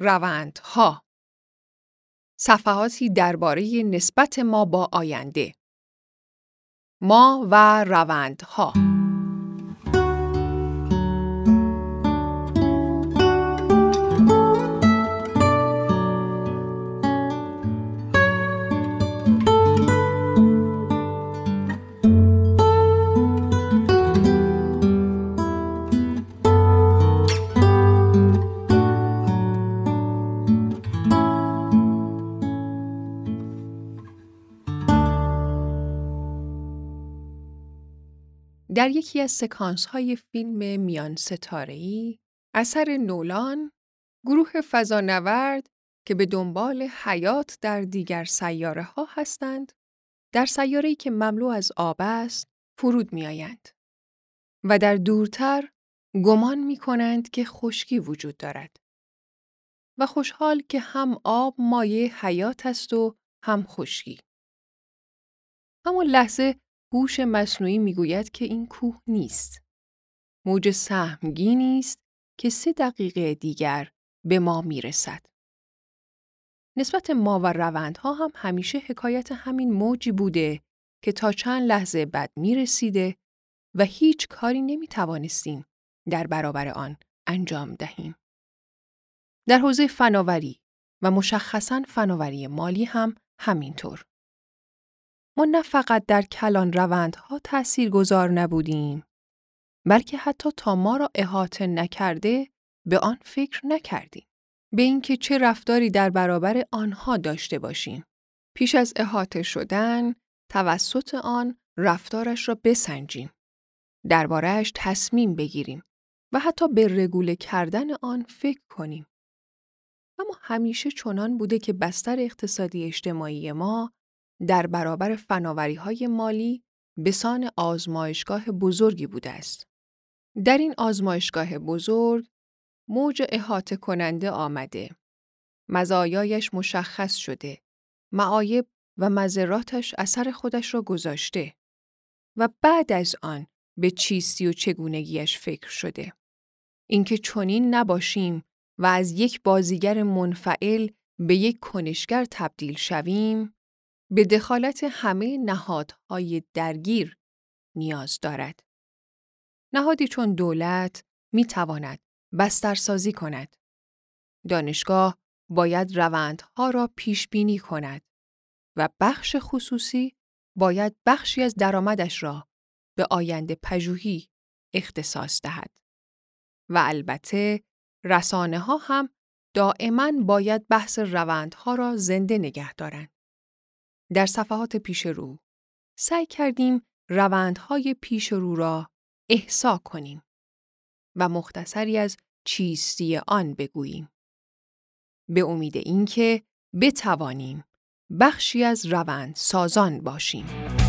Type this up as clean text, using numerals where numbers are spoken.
روندها، صفحاتی درباره نسبت ما با آینده. ما و روندها. در یکی از سکانس‌های فیلم میان ستاره‌ای، اثر نولان، گروه فضانورد که به دنبال حیات در دیگر سیاره‌ها هستند، در سیاره‌ای که مملو از آب است، فرود می‌آیند و در دورتر گمان می‌کنند که خشکی وجود دارد و خوشحال که هم آب مایه حیات است و هم خشکی. همون لحظه هوش مصنوعی میگوید که این کوه نیست. موج سهمگینی است که 3 دقیقه دیگر به ما میرسد. نسبت ما و روندها هم همیشه حکایت همین موجی بوده که تا چند لحظه بعد میرسیده و هیچ کاری نمیتوانستیم در برابر آن انجام دهیم. در حوزه فناوری و مشخصاً فناوری مالی هم همینطور. ما نه فقط در کلان روندها تاثیرگذار نبودیم، بلکه حتی تا ما را احاطه نکرده به آن فکر نکردیم. به اینکه چه رفتاری در برابر آنها داشته باشیم. پیش از احاطه شدن، توسط آن رفتارش را بسنجیم. درباره‌اش تصمیم بگیریم و حتی به رگوله کردن آن فکر کنیم. اما همیشه چنان بوده که بستر اقتصادی اجتماعی ما در برابر فناوری‌های مالی بسان آزمایشگاه بزرگی بوده است. در این آزمایشگاه بزرگ، موج احاطه کننده آمده. مزایایش مشخص شده. معایب و مضراتش اثر خودش را گذاشته و بعد از آن به چیستی و چگونگیش فکر شده. اینکه چنین نباشیم و از یک بازیگر منفعل به یک کنشگر تبدیل شویم، به دخالت همه نهادهای درگیر نیاز دارد. نهادی چون دولت میتواند بسترسازی کند. دانشگاه باید روندها را پیش بینی کند و بخش خصوصی باید بخشی از درآمدش را به آینده پژوهی اختصاص دهد. و البته رسانه ها هم دائما باید بحث روندها را زنده نگه دارند. در صفحات پیش رو، سعی کردیم روندهای پیش رو را احسا کنیم و مختصری از چیستی آن بگوییم. به امید اینکه بتوانیم بخشی از روند سازان باشیم.